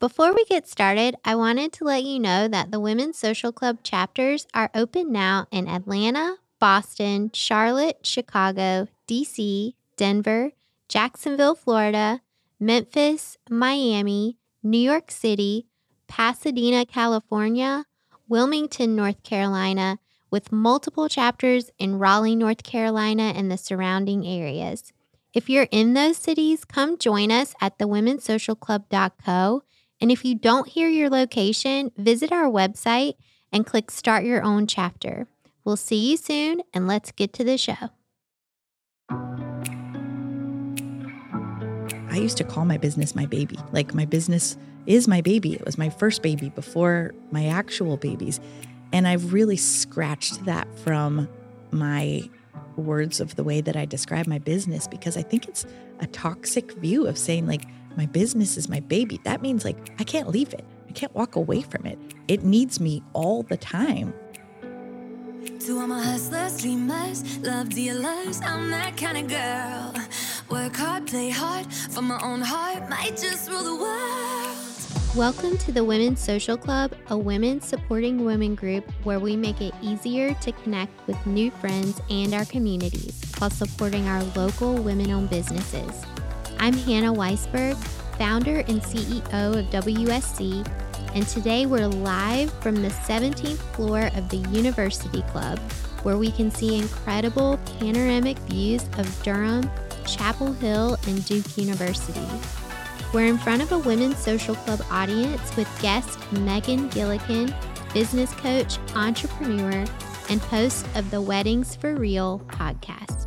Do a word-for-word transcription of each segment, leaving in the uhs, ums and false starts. Before we get started, I wanted to let you know that the Women's Social Club chapters are open now in Atlanta, Boston, Charlotte, Chicago, D C, Denver, Jacksonville, Florida, Memphis, Miami, New York City, Pasadena, California, Wilmington, North Carolina, with multiple chapters in Raleigh, North Carolina, and the surrounding areas. If you're in those cities, come join us at the women's social club dot co. And if you don't hear your location, visit our website and click Start Your Own Chapter. We'll see you soon, and let's get to the show. I used to call my business my baby. Like, my business is my baby. It was my first baby before my actual babies. And I've really scratched that from my words of the way that I describe my business, because I think it's a toxic view of saying, like, my business is my baby. That means, like, I can't leave it. I can't walk away from it. It needs me all the time. To all my hustlers, dreamers, love dealers, I'm that kind of girl. Work hard, play hard, for my own heart, might just rule the world. Welcome to the Women's Social Club, a women supporting women group where we make it easier to connect with new friends and our communities while supporting our local women-owned businesses. I'm Hannah Weisberg, founder and C E O of W S C, and today we're live from the seventeenth floor of the University Club, where we can see incredible panoramic views of Durham, Chapel Hill, and Duke University. We're in front of a Women's Social Club audience with guest Megan Gillikin, business coach, entrepreneur, and host of the Weddings for Real podcast.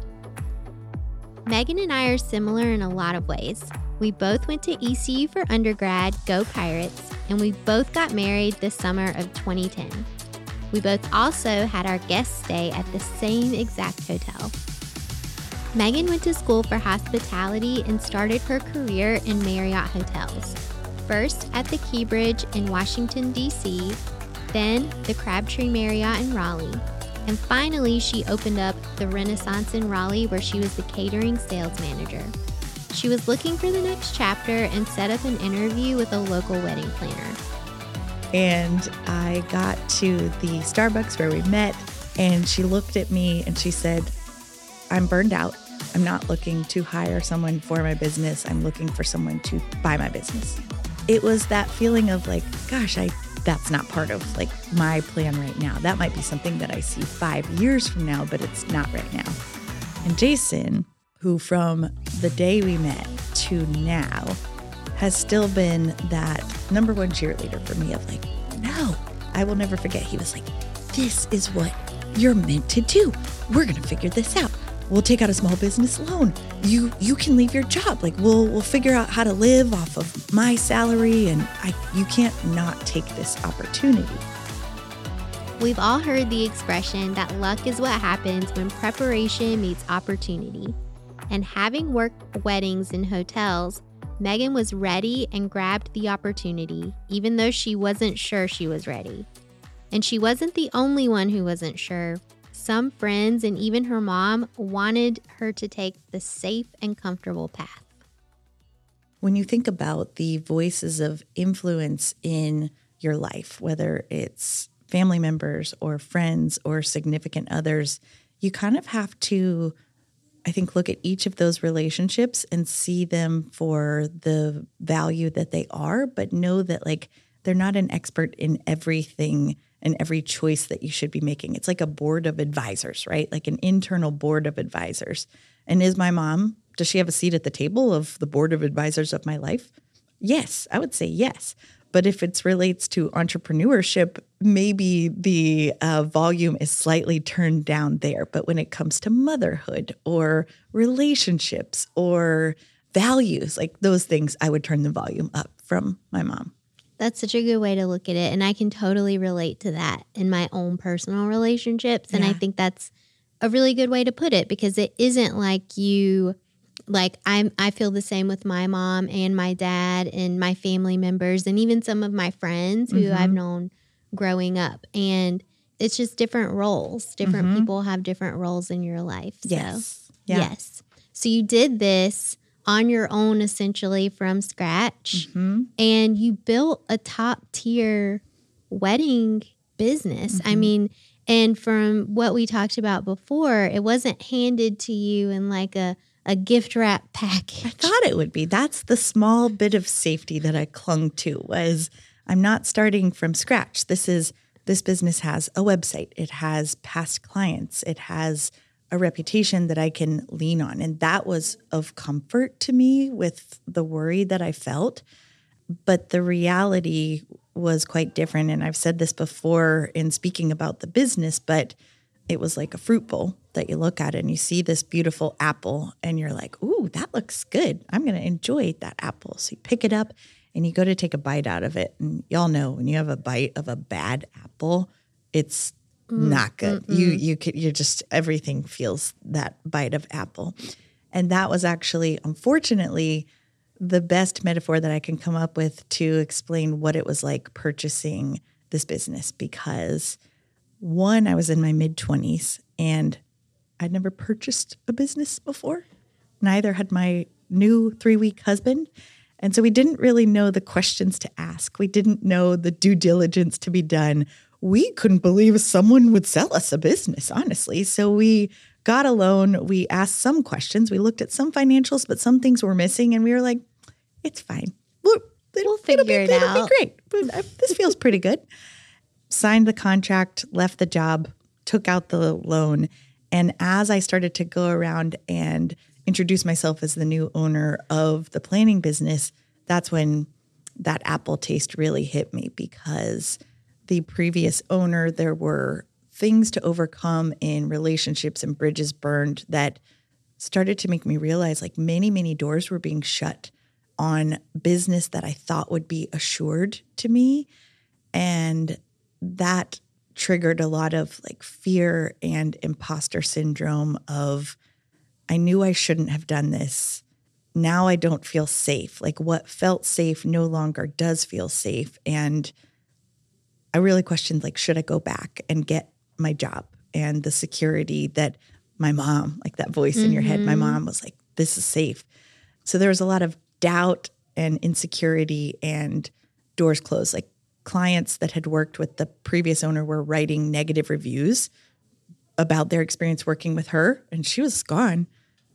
Megan and I are similar in a lot of ways. We both went to E C U for undergrad, go Pirates, and we both got married this summer of twenty ten. We both also had our guest stay at the same exact hotel. Megan went to school for hospitality and started her career in Marriott hotels, first at the Key Bridge in Washington, D C, then the Crabtree Marriott in Raleigh. And finally, she opened up the Renaissance in Raleigh, where she was the catering sales manager. She was looking for the next chapter and set up an interview with a local wedding planner. And I got to the Starbucks where we met, and she looked at me and she said, I'm burned out. I'm not looking to hire someone for my business. I'm looking for someone to buy my business. It was that feeling of like, gosh, I that's not part of like my plan right now. That might be something that I see five years from now, but it's not right now. And Jason, who from the day we met to now has still been that number one cheerleader for me of like, no, I will never forget. He was like, this is what you're meant to do. We're going to figure this out. We'll take out a small business loan. You you can leave your job. Like we'll we'll figure out how to live off of my salary, and I you can't not take this opportunity. We've all heard the expression that luck is what happens when preparation meets opportunity. And having worked weddings in hotels, Megan was ready and grabbed the opportunity, even though she wasn't sure she was ready. And she wasn't the only one who wasn't sure. Some friends and even her mom wanted her to take the safe and comfortable path. When you think about the voices of influence in your life, whether it's family members or friends or significant others, you kind of have to, I think, look at each of those relationships and see them for the value that they are, but know that like they're not an expert in everything and every choice that you should be making. It's like a board of advisors, right? Like an internal board of advisors. And is my mom, does she have a seat at the table of the board of advisors of my life? Yes, I would say yes. But if it relates to entrepreneurship, maybe the uh, volume is slightly turned down there. But when it comes to motherhood or relationships or values, like those things, I would turn the volume up from my mom. That's such a good way to look at it. And I can totally relate to that in my own personal relationships. And yeah. I think that's a really good way to put it, because it isn't like you, like I'm, I feel the same with my mom and my dad and my family members and even some of my friends mm-hmm. who I've known growing up. And it's just different roles. Different mm-hmm. people have different roles in your life. So, yes. Yeah. Yes. So you did this on your own, essentially from scratch. Mm-hmm. And you built a top tier wedding business. Mm-hmm. I mean, and from what we talked about before, it wasn't handed to you in like a, a gift wrap package. I thought it would be. That's the small bit of safety that I clung to was I'm not starting from scratch. This is, this business has a website. It has past clients. It has a reputation that I can lean on. And that was of comfort to me with the worry that I felt. But the reality was quite different. And I've said this before in speaking about the business, but it was like a fruit bowl that you look at and you see this beautiful apple and you're like, ooh, that looks good. I'm going to enjoy that apple. So you pick it up and you go to take a bite out of it. And y'all know when you have a bite of a bad apple, it's not good. Mm-mm. You you could, you're just, everything feels that bite of apple. And that was actually, unfortunately, the best metaphor that I can come up with to explain what it was like purchasing this business. Because one, I was in my mid twenties and I'd never purchased a business before. Neither had my new three-week husband. And so we didn't really know the questions to ask. We didn't know the due diligence to be done. We couldn't believe someone would sell us a business, honestly. So we got a loan. We asked some questions. We looked at some financials, but some things were missing. And we were like, it's fine. We'll, it'll, we'll figure it'll be, it it'll out. It'll be great. This feels pretty good. Signed the contract, left the job, took out the loan. And as I started to go around and introduce myself as the new owner of the planning business, that's when that apple taste really hit me, because the previous owner, there were things to overcome in relationships and bridges burned that started to make me realize like many, many doors were being shut on business that I thought would be assured to me. And that triggered a lot of like fear and imposter syndrome of, I knew I shouldn't have done this. Now I don't feel safe. Like what felt safe no longer does feel safe. And I really questioned, like, should I go back and get my job and the security that my mom, like that voice mm-hmm. in your head, my mom was like, this is safe. So there was a lot of doubt and insecurity and doors closed. Like clients that had worked with the previous owner were writing negative reviews about their experience working with her, and she was gone.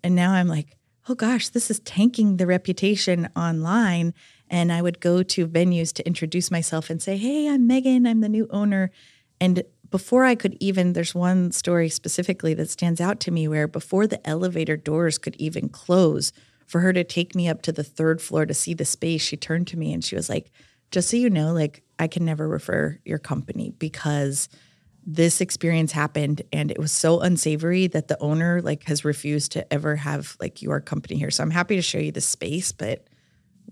And now I'm like, oh gosh, this is tanking the reputation online. And I would go to venues to introduce myself and say, hey, I'm Megan, I'm the new owner. And before I could even, there's one story specifically that stands out to me where before the elevator doors could even close for her to take me up to the third floor to see the space, she turned to me and she was like, just so you know, like I can never refer your company because this experience happened and it was so unsavory that the owner like has refused to ever have like your company here. So I'm happy to show you the space, but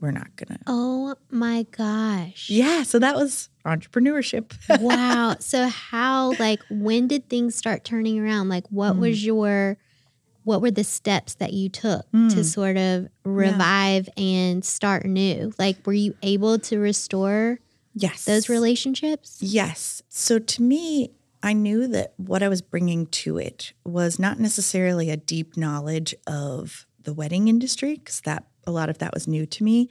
we're not gonna. Oh my gosh. Yeah. So that was entrepreneurship. Wow. So how, like, when did things start turning around? Like what mm. was your, what were the steps that you took mm. to sort of revive yeah. and start new? Like, were you able to restore yes. those relationships? Yes. So to me, I knew that what I was bringing to it was not necessarily a deep knowledge of the wedding industry, because that a lot of that was new to me,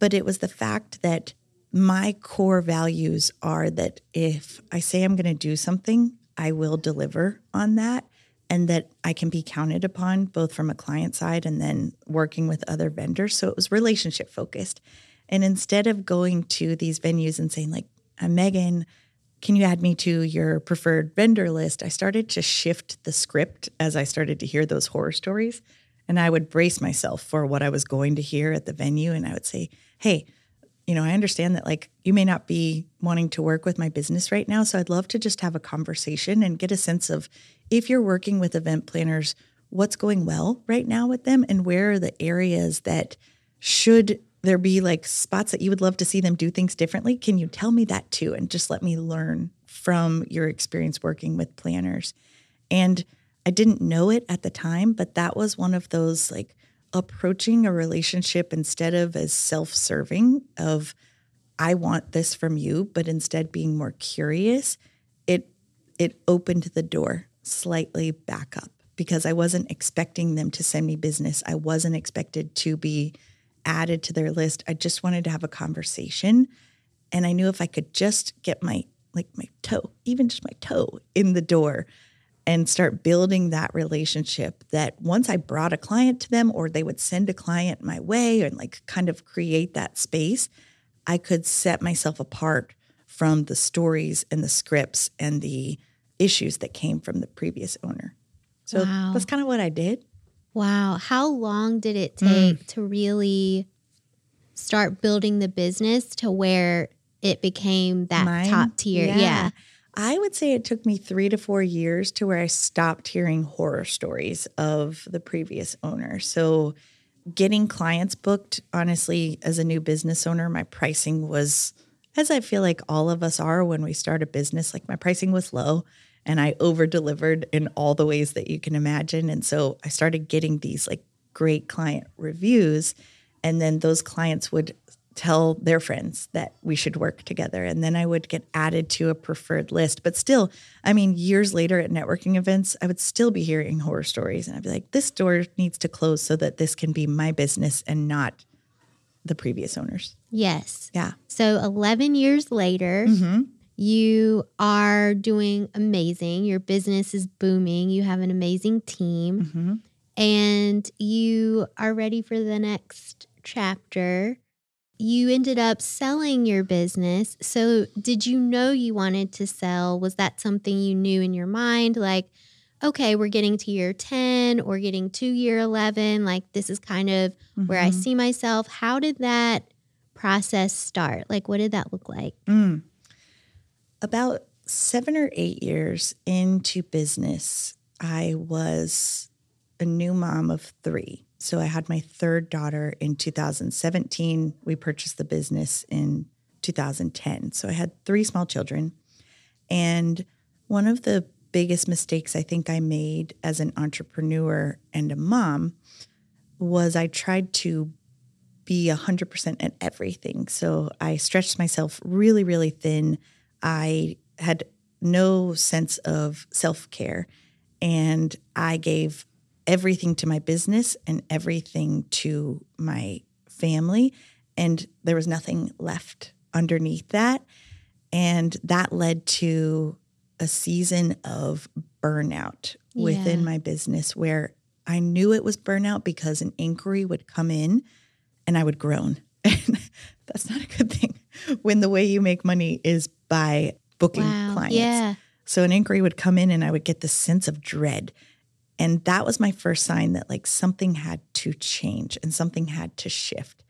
but it was the fact that my core values are that if I say I'm going to do something, I will deliver on that, and that I can be counted upon both from a client side and then working with other vendors. So it was relationship focused. And instead of going to these venues and saying like, I'm Megan, can you add me to your preferred vendor list? I started to shift the script as I started to hear those horror stories. And I would brace myself for what I was going to hear at the venue. And I would say, hey, you know, I understand that like you may not be wanting to work with my business right now. So I'd love to just have a conversation and get a sense of if you're working with event planners, what's going well right now with them and where are the areas that should there be like spots that you would love to see them do things differently? Can you tell me that too? And just let me learn from your experience working with planners. And I didn't know it at the time, but that was one of those like approaching a relationship instead of as self-serving of I want this from you, but instead being more curious, it it opened the door slightly back up because I wasn't expecting them to send me business. I wasn't expected to be added to their list. I just wanted to have a conversation. And I knew if I could just get my, like my toe, even just my toe in the door and start building that relationship, that once I brought a client to them or they would send a client my way and like kind of create that space, I could set myself apart from the stories and the scripts and the issues that came from the previous owner. So wow. that's kind of what I did. Wow. How long did it take mm. to really start building the business to where it became that Mine? top tier? Yeah. yeah. I would say it took me three to four years to where I stopped hearing horror stories of the previous owner. So getting clients booked, honestly, as a new business owner, my pricing was, as I feel like all of us are when we start a business, like my pricing was low and I over-delivered in all the ways that you can imagine. And so I started getting these like great client reviews, and then those clients would tell their friends that we should work together. And then I would get added to a preferred list. But still, I mean, years later at networking events, I would still be hearing horror stories. And I'd be like, this door needs to close so that this can be my business and not the previous owners. Yes. Yeah. So eleven years later, mm-hmm. you are doing amazing. Your business is booming. You have an amazing team. Mm-hmm. And you are ready for the next chapter. You ended up selling your business. So did you know you wanted to sell? Was that something you knew in your mind? Like, okay, we're getting to year ten or getting to year eleven. Like, this is kind of mm-hmm. where I see myself. How did that process start? Like, what did that look like? Mm. About seven or eight years into business, I was a new mom of three. So I had my third daughter in two thousand seventeen. We purchased the business in two thousand ten. So I had three small children. And one of the biggest mistakes I think I made as an entrepreneur and a mom was I tried to be one hundred percent at everything. So I stretched myself really, really thin. I had no sense of self-care. And I gave everything to my business and everything to my family. And there was nothing left underneath that. And that led to a season of burnout yeah. within my business, where I knew it was burnout because an inquiry would come in and I would groan. And that's not a good thing when the way you make money is by booking wow. clients. Yeah. So an inquiry would come in and I would get this sense of dread. And that was my first sign that like something had to change and something had to shift.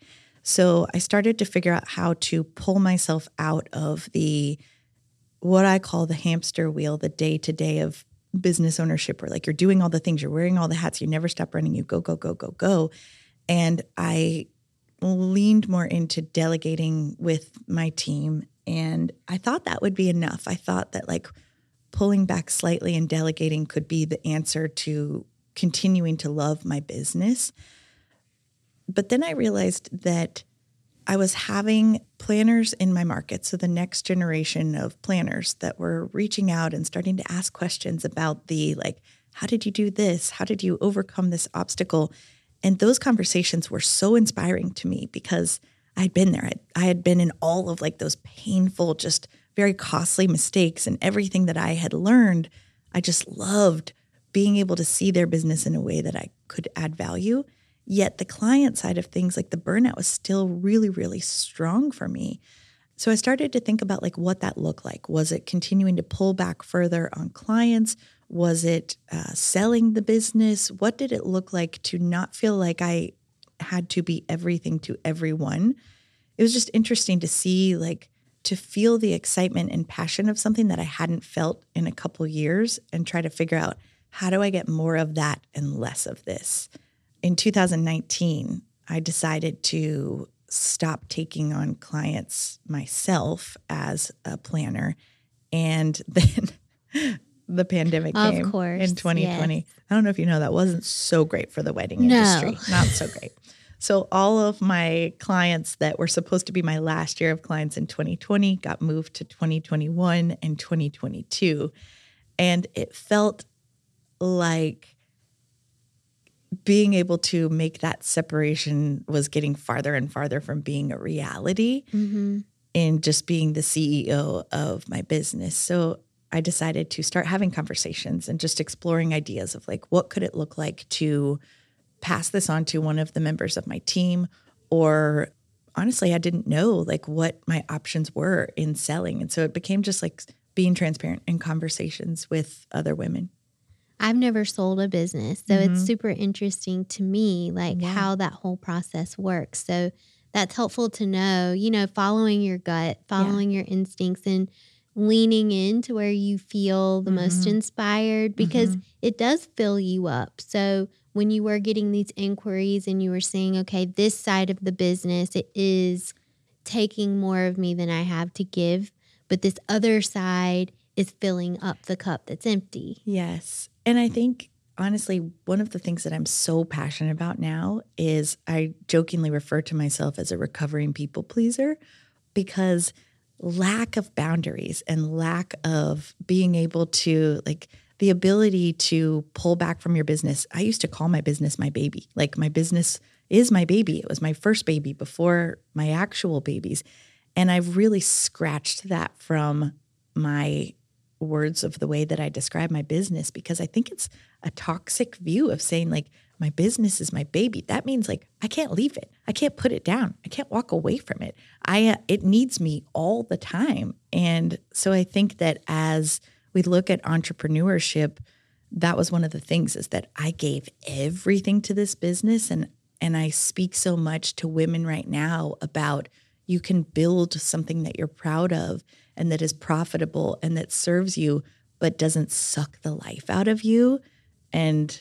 So I started to figure out how to pull myself out of the, what I call the hamster wheel, the day-to-day of business ownership, where like you're doing all the things, you're wearing all the hats, you never stop running, you go, go, go, go, go. And I leaned more into delegating with my team. And I thought that would be enough. I thought that like pulling back slightly and delegating could be the answer to continuing to love my business. But then I realized that I was having planners in my market, so the next generation of planners that were reaching out and starting to ask questions about the, like, how did you do this? How did you overcome this obstacle? And those conversations were so inspiring to me because I'd been there. I, I had been in all of like those painful, just very costly mistakes, and everything that I had learned, I just loved being able to see their business in a way that I could add value. Yet the client side of things, like the burnout, was still really, really strong for me. So I started to think about like what that looked like. Was it continuing to pull back further on clients? Was it uh, selling the business? What did it look like to not feel like I had to be everything to everyone? It was just interesting to see like to feel the excitement and passion of something that I hadn't felt in a couple years and try to figure out, how do I get more of that and less of this? In two thousand nineteen, I decided to stop taking on clients myself as a planner. And then the pandemic of came course, in twenty twenty. Yes. I don't know if you know, that wasn't so great for the wedding no. industry. Not so great. So all of my clients that were supposed to be my last year of clients in twenty twenty got moved to twenty twenty-one and twenty twenty-two. And it felt like being able to make that separation was getting farther and farther from being a reality mm-hmm. in just being the C E O of my business. So I decided to start having conversations and just exploring ideas of like, what could it look like to pass this on to one of the members of my team? Or honestly, I didn't know like what my options were in selling. And so it became just like being transparent in conversations with other women. I've never sold a business, so mm-hmm. it's super interesting to me, like yeah. how that whole process works. So that's helpful to know, you know, following your gut, following yeah. your instincts and leaning into where you feel the mm-hmm. most inspired, because mm-hmm. it does fill you up. So when you were getting these inquiries and you were saying, okay, this side of the business, it is taking more of me than I have to give, but this other side is filling up the cup that's empty. Yes. And I think, honestly, one of the things that I'm so passionate about now is I jokingly refer to myself as a recovering people pleaser, because lack of boundaries and lack of being able to, like, the ability to pull back from your business. I used to call my business my baby. Like, my business is my baby. It was my first baby before my actual babies. And I've really scratched that from my words of the way that I describe my business, because I think it's a toxic view of saying like, my business is my baby. That means like, I can't leave it. I can't put it down. I can't walk away from it. I, uh, it needs me all the time. And so I think that as we look at entrepreneurship, that was one of the things, is that I gave everything to this business. And, and I speak so much to women right now about, you can build something that you're proud of and that is profitable and that serves you, but doesn't suck the life out of you. And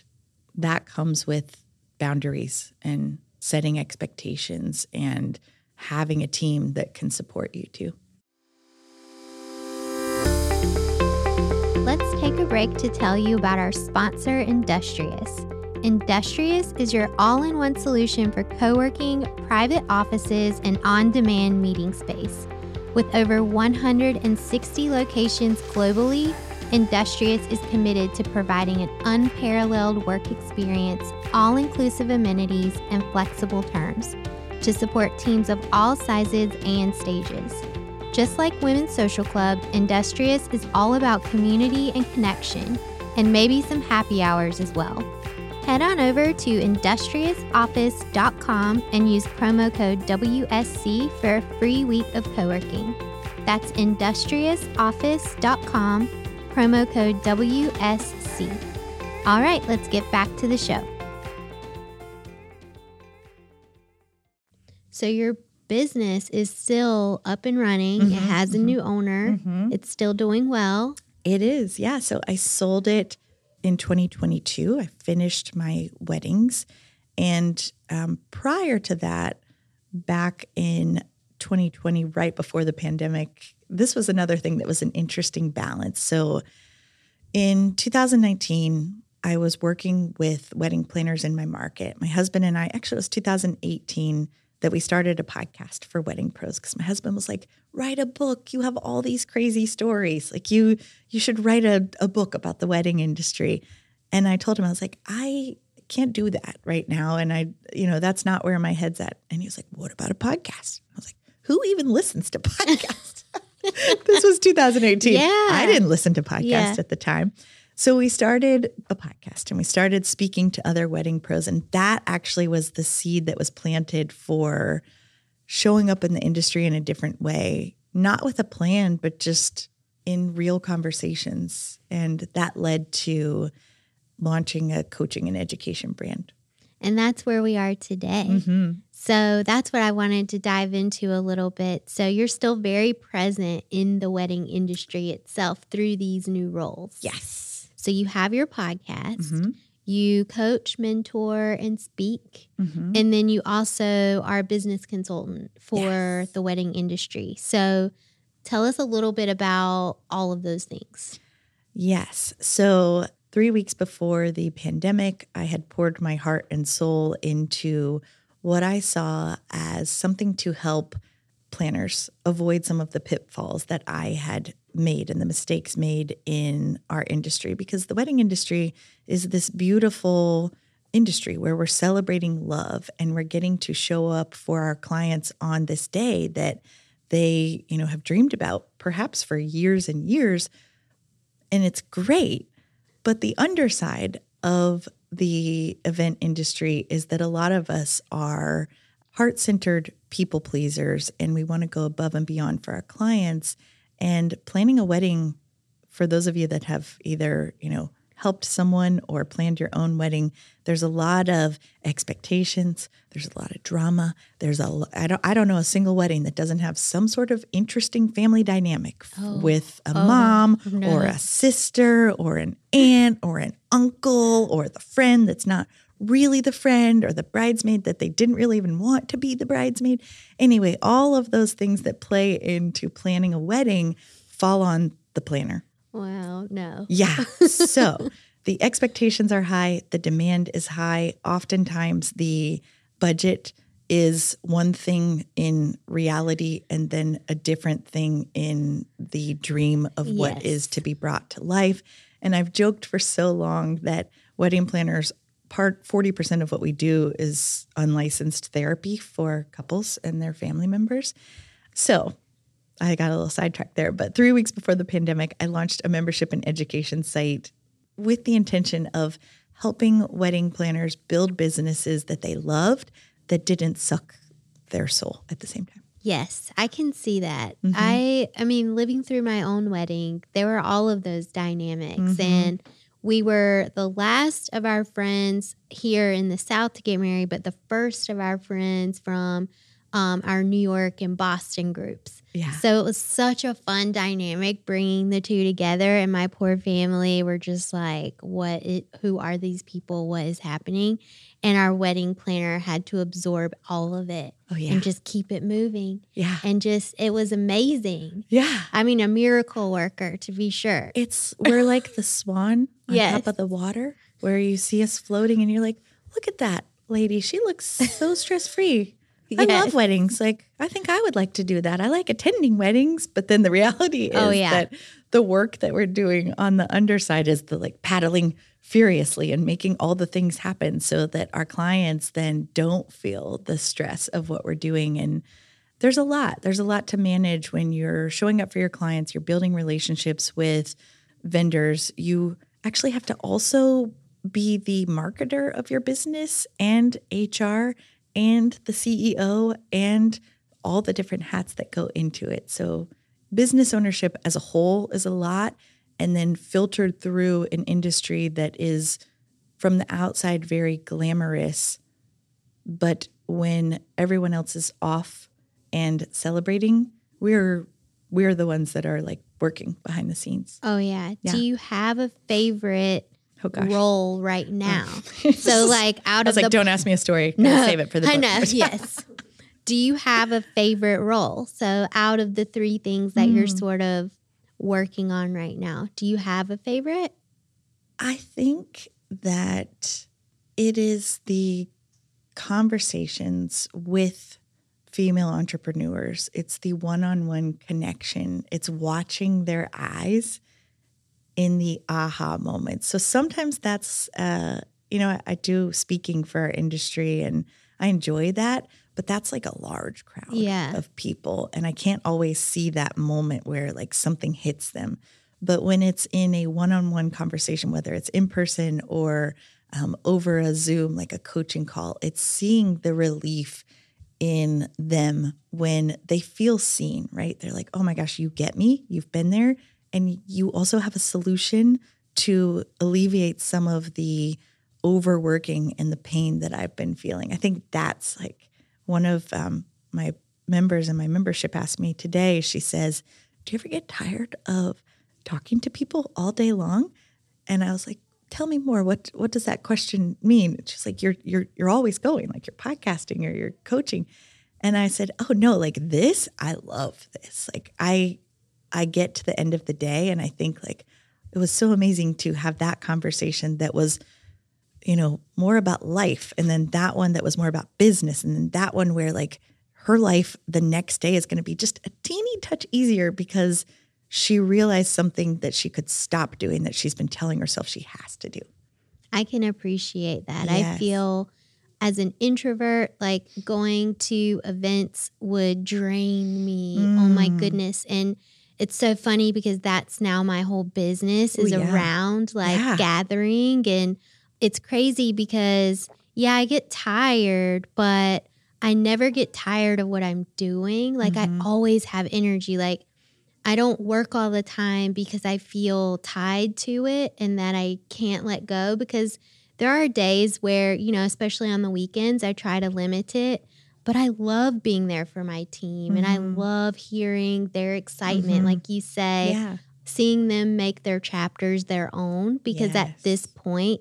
that comes with boundaries and setting expectations and having a team that can support you too. Let's take a break to tell you about our sponsor, Industrious. Industrious is your all-in-one solution for co-working, private offices, and on-demand meeting space. With over one hundred sixty locations globally, Industrious is committed to providing an unparalleled work experience, all-inclusive amenities, and flexible terms to support teams of all sizes and stages. Just like Women's Social Club, Industrious is all about community and connection, and maybe some happy hours as well. Head on over to Industrious Office dot com and use promo code W S C for a free week of coworking. That's Industrious Office dot com, promo code W S C. All right, let's get back to the show. So your business is still up and running. Mm-hmm, it has mm-hmm. a new owner. Mm-hmm. It's still doing well. It is, yeah. So I sold it in twenty twenty-two, I finished my weddings. And um, prior to that, back in twenty twenty, right before the pandemic, this was another thing that was an interesting balance. So in two thousand nineteen, I was working with wedding planners in my market. My husband and I, actually it was two thousand eighteen that we started a podcast for wedding pros, because my husband was like, write a book. You have all these crazy stories. Like you you should write a, a book about the wedding industry. And I told him, I was like, I can't do that right now. And I, you know, that's not where my head's at. And he was like, what about a podcast? I was like, who even listens to podcasts? This was two thousand eighteen. Yeah. I didn't listen to podcasts yeah. at the time. So we started a podcast and we started speaking to other wedding pros. And that actually was the seed that was planted for showing up in the industry in a different way, not with a plan, but just in real conversations. And that led to launching a coaching and education brand. And that's where we are today. Mm-hmm. So that's what I wanted to dive into a little bit. So you're still very present in the wedding industry itself through these new roles. Yes. So you have your podcast, mm-hmm. you coach, mentor, and speak, mm-hmm. and then you also are a business consultant for yes. the wedding industry. So tell us a little bit about all of those things. Yes. So three weeks before the pandemic, I had poured my heart and soul into what I saw as something to help planners avoid some of the pitfalls that I had made and the mistakes made in our industry, because the wedding industry is this beautiful industry where we're celebrating love and we're getting to show up for our clients on this day that they, you know, have dreamed about perhaps for years and years. And it's great. But the underside of the event industry is that a lot of us are heart-centered people pleasers, and we want to go above and beyond for our clients. And planning a wedding, for those of you that have either, you know, helped someone or planned your own wedding, there's a lot of expectations. There's a lot of drama. There's a, I don't, I don't know a single wedding that doesn't have some sort of interesting family dynamic oh, with a oh, mom no. or a sister or an aunt or an uncle or the friend that's not really the friend or the bridesmaid that they didn't really even want to be the bridesmaid. Anyway, all of those things that play into planning a wedding fall on the planner. Wow, no. Yeah. So the expectations are high. The demand is high. Oftentimes the budget is one thing in reality and then a different thing in the dream of what yes. is to be brought to life. And I've joked for so long that wedding planners, part forty percent of what we do is unlicensed therapy for couples and their family members. So I got a little sidetracked there, but three weeks before the pandemic, I launched a membership and education site with the intention of helping wedding planners build businesses that they loved that didn't suck their soul at the same time. Yes, I can see that. Mm-hmm. I I mean, living through my own wedding, there were all of those dynamics. Mm-hmm. And we were the last of our friends here in the South to get married, but the first of our friends from Um, our New York and Boston groups. Yeah. So it was such a fun dynamic bringing the two together. And my poor family were just like, "What? Is, who are these people? What is happening?" And our wedding planner had to absorb all of it oh, yeah. and just keep it moving. Yeah. And just, it was amazing. Yeah. I mean, a miracle worker, to be sure. It's, we're like the swan on yes. top of the water where you see us floating and you're like, "Look at that lady. She looks so stress-free." Yes. I love weddings. Like, I think I would like to do that. I like attending weddings, but then the reality is oh, yeah. that the work that we're doing on the underside is the like paddling furiously and making all the things happen so that our clients then don't feel the stress of what we're doing. And there's a lot. There's a lot to manage when you're showing up for your clients, you're building relationships with vendors. You actually have to also be the marketer of your business and H R and the C E O and all the different hats that go into it. So business ownership as a whole is a lot, and then filtered through an industry that is from the outside very glamorous. But when everyone else is off and celebrating, we're we're the ones that are like working behind the scenes. Oh, yeah. yeah. Do you have a favorite Oh, gosh. role right now? Oh. So like out I was of like, the don't ask me a story. No, I'll save it for the book. I know. Yes. Do you have a favorite role? So out of the three things that mm. you're sort of working on right now, do you have a favorite? I think that it is the conversations with female entrepreneurs. It's the one-on-one connection. It's watching their eyes in the aha moment. So sometimes that's, uh, you know, I, I do speaking for our industry and I enjoy that, but that's like a large crowd yeah. of people. And I can't always see that moment where like something hits them. But when it's in a one-on-one conversation, whether it's in person or um, over a Zoom, like a coaching call, it's seeing the relief in them when they feel seen, right? They're like, "Oh my gosh, you get me. You've been there. And you also have a solution to alleviate some of the overworking and the pain that I've been feeling." I think that's like one of um, my members in my membership asked me today. She says, "Do you ever get tired of talking to people all day long?" And I was like, "Tell me more. What what does that question mean?" And she's like, "You're you're you're always going, like you're podcasting or you're coaching." And I said, "Oh no, like this, I love this. Like I." I get to the end of the day and I think like it was so amazing to have that conversation that was, you know, more about life, and then that one that was more about business, and then that one where like her life the next day is going to be just a teeny touch easier because she realized something that she could stop doing that she's been telling herself she has to do." I can appreciate that. Yes. I feel as an introvert, like going to events would drain me. Mm. Oh my goodness. And it's so funny because that's now my whole business is Ooh, yeah. around like yeah. gathering. And it's crazy because, yeah, I get tired, but I never get tired of what I'm doing. Like mm-hmm. I always have energy. Like I don't work all the time because I feel tied to it and that I can't let go, because there are days where, you know, especially on the weekends, I try to limit it, but I love being there for my team mm-hmm. and I love hearing their excitement. Mm-hmm. Like you say, yeah. seeing them make their chapters their own, because yes. at this point,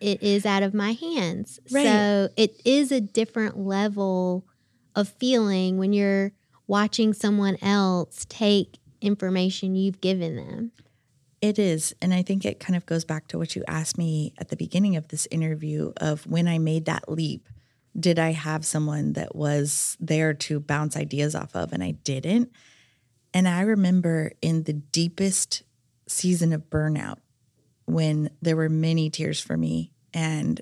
it is out of my hands. Right. So it is a different level of feeling when you're watching someone else take information you've given them. It is. And I think it kind of goes back to what you asked me at the beginning of this interview of when I made that leap. Did I have someone that was there to bounce ideas off of? And I didn't. And I remember in the deepest season of burnout, when there were many tears for me and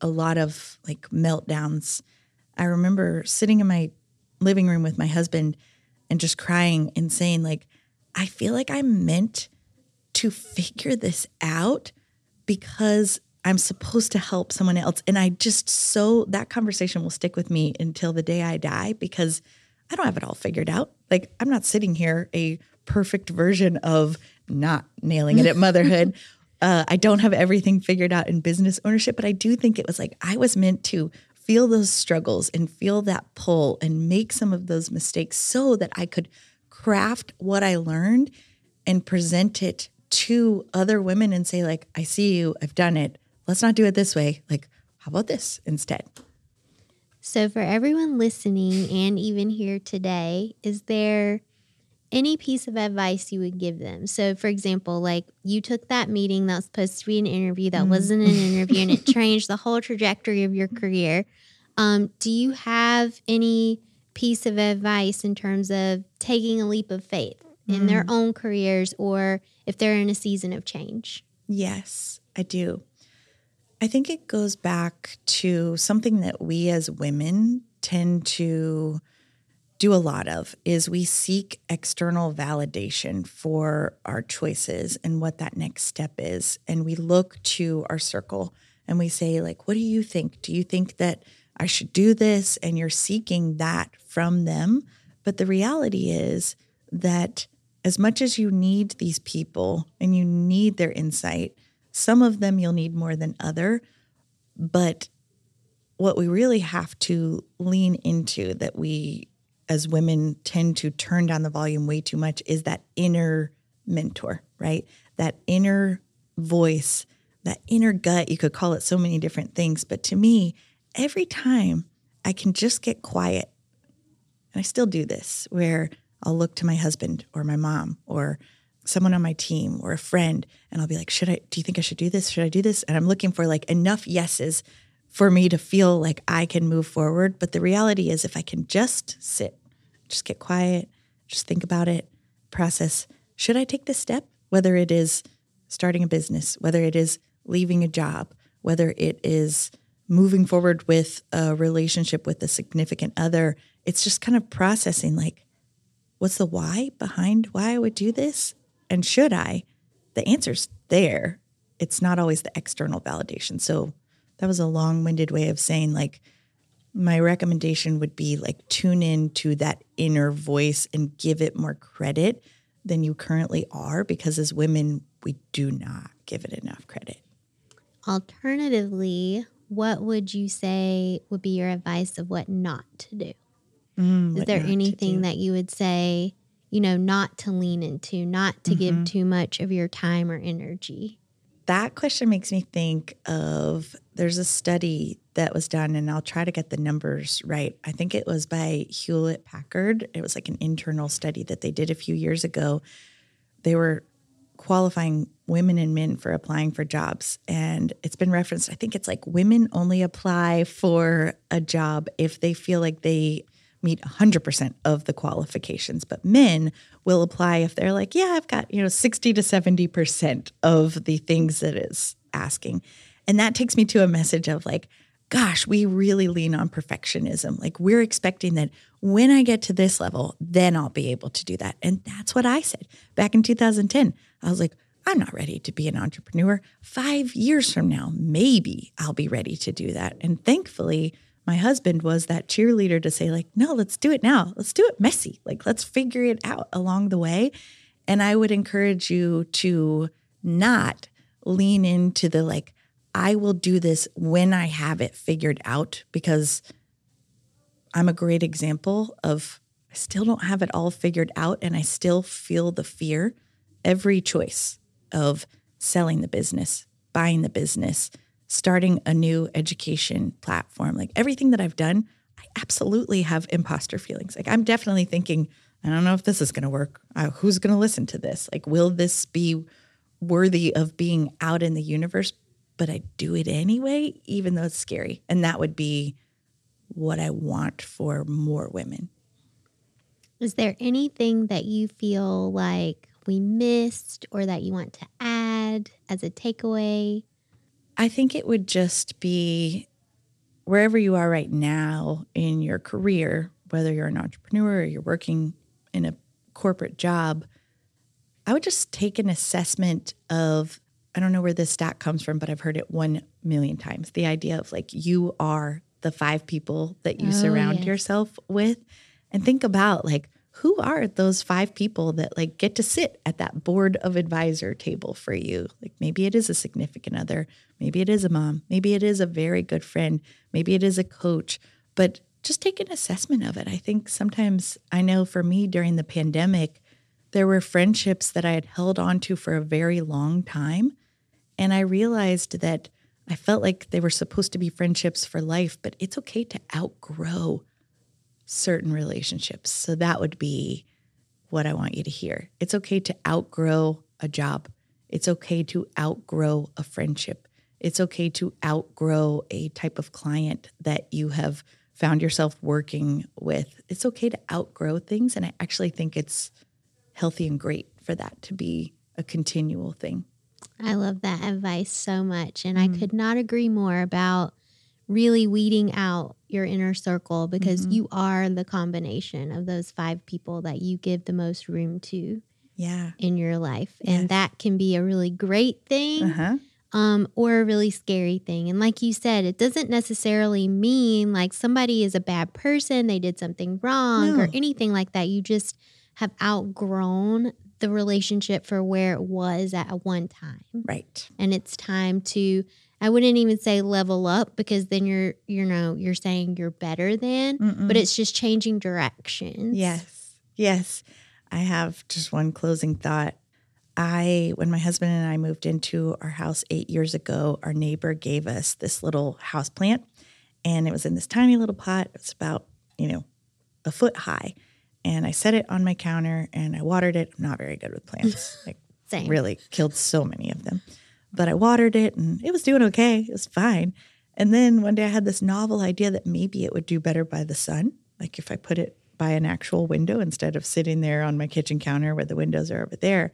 a lot of like meltdowns, I remember sitting in my living room with my husband and just crying and saying, like, I feel like I'm meant to figure this out because I'm supposed to help someone else. And I just, so that conversation will stick with me until the day I die, because I don't have it all figured out. Like, I'm not sitting here a perfect version of not nailing it at motherhood. Uh, I don't have everything figured out in business ownership, but I do think it was like I was meant to feel those struggles and feel that pull and make some of those mistakes so that I could craft what I learned and present it to other women and say, like, I see you, I've done it. Let's not do it this way. Like, how about this instead? So for everyone listening and even here today, is there any piece of advice you would give them? So, for example, like you took that meeting that was supposed to be an interview that mm. wasn't an interview and it changed the whole trajectory of your career. Um, do you have any piece of advice in terms of taking a leap of faith mm. in their own careers, or if they're in a season of change? Yes, I do. I think it goes back to something that we as women tend to do a lot of, is we seek external validation for our choices and what that next step is. And we look to our circle and we say, like, what do you think? Do you think that I should do this? And you're seeking that from them. But the reality is that as much as you need these people and you need their insight, some of them you'll need more than other, but what we really have to lean into, that we as women tend to turn down the volume way too much, is that inner mentor, right? That inner voice, that inner gut. You could call it so many different things. But to me, every time I can just get quiet, and I still do this, where I'll look to my husband or my mom or someone on my team or a friend, and I'll be like, should I, do you think I should do this? Should I do this? And I'm looking for like enough yeses for me to feel like I can move forward. But the reality is, if I can just sit, just get quiet, just think about it, process, should I take this step? Whether it is starting a business, whether it is leaving a job, whether it is moving forward with a relationship with a significant other, it's just kind of processing, like, what's the why behind why I would do this? And should I? The answer's there. It's not always the external validation. So that was a long-winded way of saying, like, my recommendation would be, like, tune in to that inner voice and give it more credit than you currently are, because as women, we do not give it enough credit. Alternatively, what would you say would be your advice of what not to do? Mm, Is there anything that you would say, you know, not to lean into, not to mm-hmm. give too much of your time or energy? That question makes me think of, there's a study that was done, and I'll try to get the numbers right. I think it was by Hewlett Packard. It was like an internal study that they did a few years ago. They were qualifying women and men for applying for jobs. And it's been referenced, I think it's like women only apply for a job if they feel like they meet one hundred percent of the qualifications, but men will apply if they're like, yeah, I've got, you know, sixty to seventy percent of the things that it's asking. And that takes me to a message of like, gosh, we really lean on perfectionism. Like we're expecting that when I get to this level, then I'll be able to do that. And that's what I said back in two thousand ten. I was like, I'm not ready to be an entrepreneur. Five years from now, maybe I'll be ready to do that. And thankfully, my husband was that cheerleader to say like, no, let's do it now. Let's do it messy. Like, let's figure it out along the way. And I would encourage you to not lean into the like, I will do this when I have it figured out, because I'm a great example of I still don't have it all figured out, and I still feel the fear every choice of selling the business, buying the business, starting a new education platform. Like everything that I've done, I absolutely have imposter feelings. Like I'm definitely thinking, I don't know if this is going to work. Uh, who's going to listen to this? Like, will this be worthy of being out in the universe? But I do it anyway, even though it's scary. And that would be what I want for more women. Is there anything that you feel like we missed or that you want to add as a takeaway? I think it would just be wherever you are right now in your career, whether you're an entrepreneur or you're working in a corporate job, I would just take an assessment of, I don't know where this stat comes from, but I've heard it one million times. The idea of like, you are the five people that you oh, surround yes. yourself with. And think about like, who are those five people that like get to sit at that board of advisor table for you? Like maybe it is a significant other. Maybe it is a mom. Maybe it is a very good friend. Maybe it is a coach. But just take an assessment of it. I think sometimes, I know for me during the pandemic, there were friendships that I had held on to for a very long time. And I realized that I felt like they were supposed to be friendships for life, but it's okay to outgrow certain relationships. So that would be what I want you to hear. It's okay to outgrow a job. It's okay to outgrow a friendship. It's okay to outgrow a type of client that you have found yourself working with. It's okay to outgrow things. And I actually think it's healthy and great for that to be a continual thing. I love that advice so much. And mm-hmm. I could not agree more about really weeding out your inner circle, because mm-hmm. you are the combination of those five people that you give the most room to yeah. in your life. Yes. And that can be a really great thing uh-huh. um, or a really scary thing. And like you said, it doesn't necessarily mean like somebody is a bad person, they did something wrong no. or anything like that. You just have outgrown the relationship for where it was at one time. Right. And it's time to, I wouldn't even say level up, because then you're, you know, you're saying you're better than, Mm-mm. but it's just changing directions. Yes. Yes. I have just one closing thought. I, when my husband and I moved into our house eight years ago, our neighbor gave us this little house plant, and it was in this tiny little pot. It's about, you know, a foot high. And I set it on my counter and I watered it. I'm not very good with plants. Like Same. Really killed so many of them. But I watered it and it was doing okay. It was fine. And then one day I had this novel idea that maybe it would do better by the sun. Like if I put it by an actual window instead of sitting there on my kitchen counter where the windows are over there.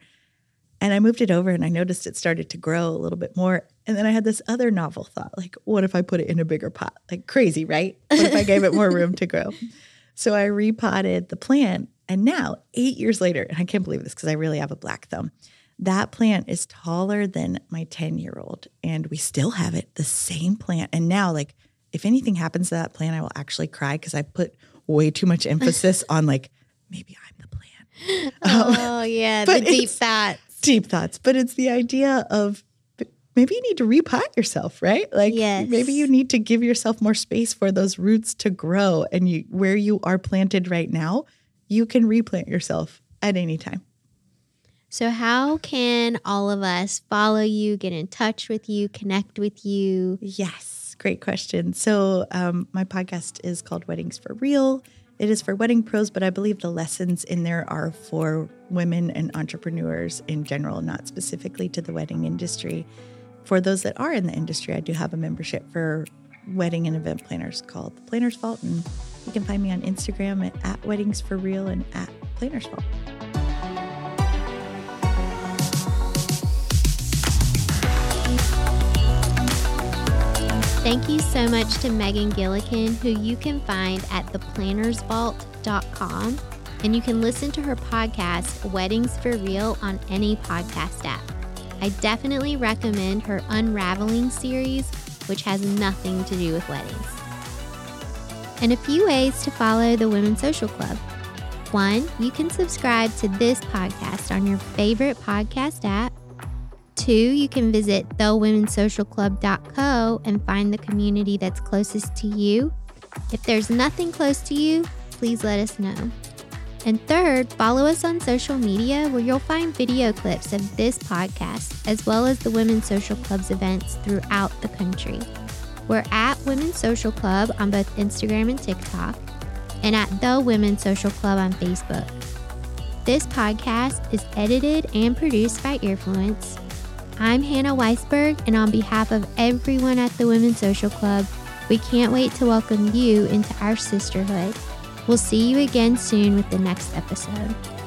And I moved it over and I noticed it started to grow a little bit more. And then I had this other novel thought, like, what if I put it in a bigger pot? Like crazy, right? What if I gave it more room to grow? So I repotted the plant, and now eight years later, and I can't believe this because I really have a black thumb, that plant is taller than my ten-year-old, and we still have it, the same plant. And now, like, if anything happens to that plant, I will actually cry because I put way too much emphasis on, like, maybe I'm the plant. Um, oh, yeah, the deep thoughts. Deep thoughts. But it's the idea of maybe you need to repot yourself, right? Like yes. maybe you need to give yourself more space for those roots to grow, and you, where you are planted right now, you can replant yourself at any time. So how can all of us follow you, get in touch with you, connect with you? Yes, great question. So um, my podcast is called Weddings for Real. It is for wedding pros, but I believe the lessons in there are for women and entrepreneurs in general, not specifically to the wedding industry. For those that are in the industry, I do have a membership for wedding and event planners called The Planner's Vault. And you can find me on Instagram at, at Weddings for Real and at Planner's Vault. Thank you so much to Megan Gillikin, who you can find at the planners vault dot com. And you can listen to her podcast, Weddings for Real, on any podcast app. I definitely recommend her Unraveling series, which has nothing to do with weddings. And a few ways to follow the Women's Social Club. One, you can subscribe to this podcast on your favorite podcast app. Two, you can visit the women's social club dot co and find the community that's closest to you. If there's nothing close to you, please let us know. And third, follow us on social media, where you'll find video clips of this podcast, as well as the Women's Social Club's events throughout the country. We're at Women's Social Club on both Instagram and TikTok, and at The Women's Social Club on Facebook. This podcast is edited and produced by EarFluence. I'm Hannah Weisberg, and on behalf of everyone at the Women's Social Club, we can't wait to welcome you into our sisterhood. We'll see you again soon with the next episode.